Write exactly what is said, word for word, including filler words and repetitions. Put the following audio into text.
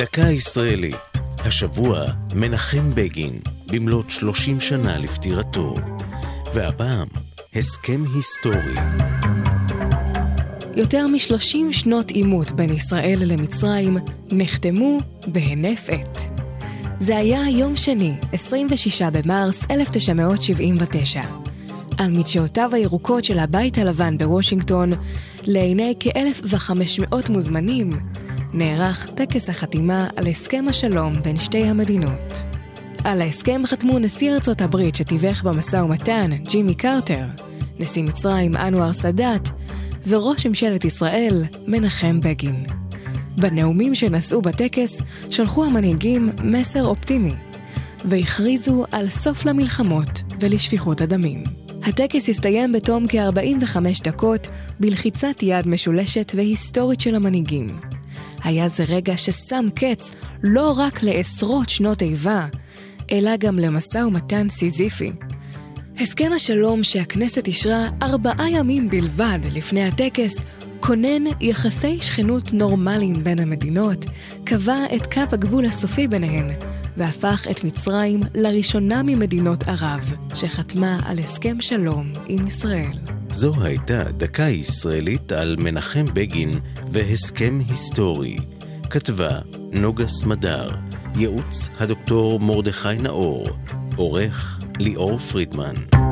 דקה ישראלית. השבוע מנחם בגין, במלות שלושים שנה לפטירתו. והפעם, הסכם היסטורי. יותר משלושים שנות עימות בין ישראל למצרים נחתמו בהינף עת. זה היה יום שני, עשרים ושישה במרס אלף תשע מאות שבעים ותשע. על מדשאותיו הירוקות של הבית הלבן בוושינגטון, לעיני כ-אלף וחמש מאות מוזמנים, נערך טקס החתימה על הסכם השלום בין שתי המדינות. על ההסכם חתמו נשיא ארצות הברית שתיווך במשא ומתן, ג'ימי קארטר, נשיא מצרים אנואר סאדאת, וראש ממשלת ישראל, מנחם בגין. בנאומים שנשאו בטקס שלחו המנהיגים מסר אופטימי, והכריזו על סוף למלחמות ולשפיכות הדמים. הטקס הסתיים בתום כ-ארבעים וחמש דקות בלחיצת יד משולשת והיסטורית של המנהיגים. היה זה רגע ששם קץ לא רק לעשרות שנות איבה, אלא גם למשא ומתן סיזיפי. הסכם השלום שהכנסת אישרה ארבעה ימים בלבד לפני הטקס, כונן יחסי שכנות נורמליים בין המדינות, קבע את קו הגבול הסופי ביניהן, והפך את מצרים לראשונה ממדינות ערב, שחתמה על הסכם שלום עם ישראל. זו הייתה דקה ישראלית על מנחם בגין והסכם היסטורי. כתבה נוגה סמדר, ייעוץ הדוקטור מורדכי נאור, עורך ליאור פרידמן.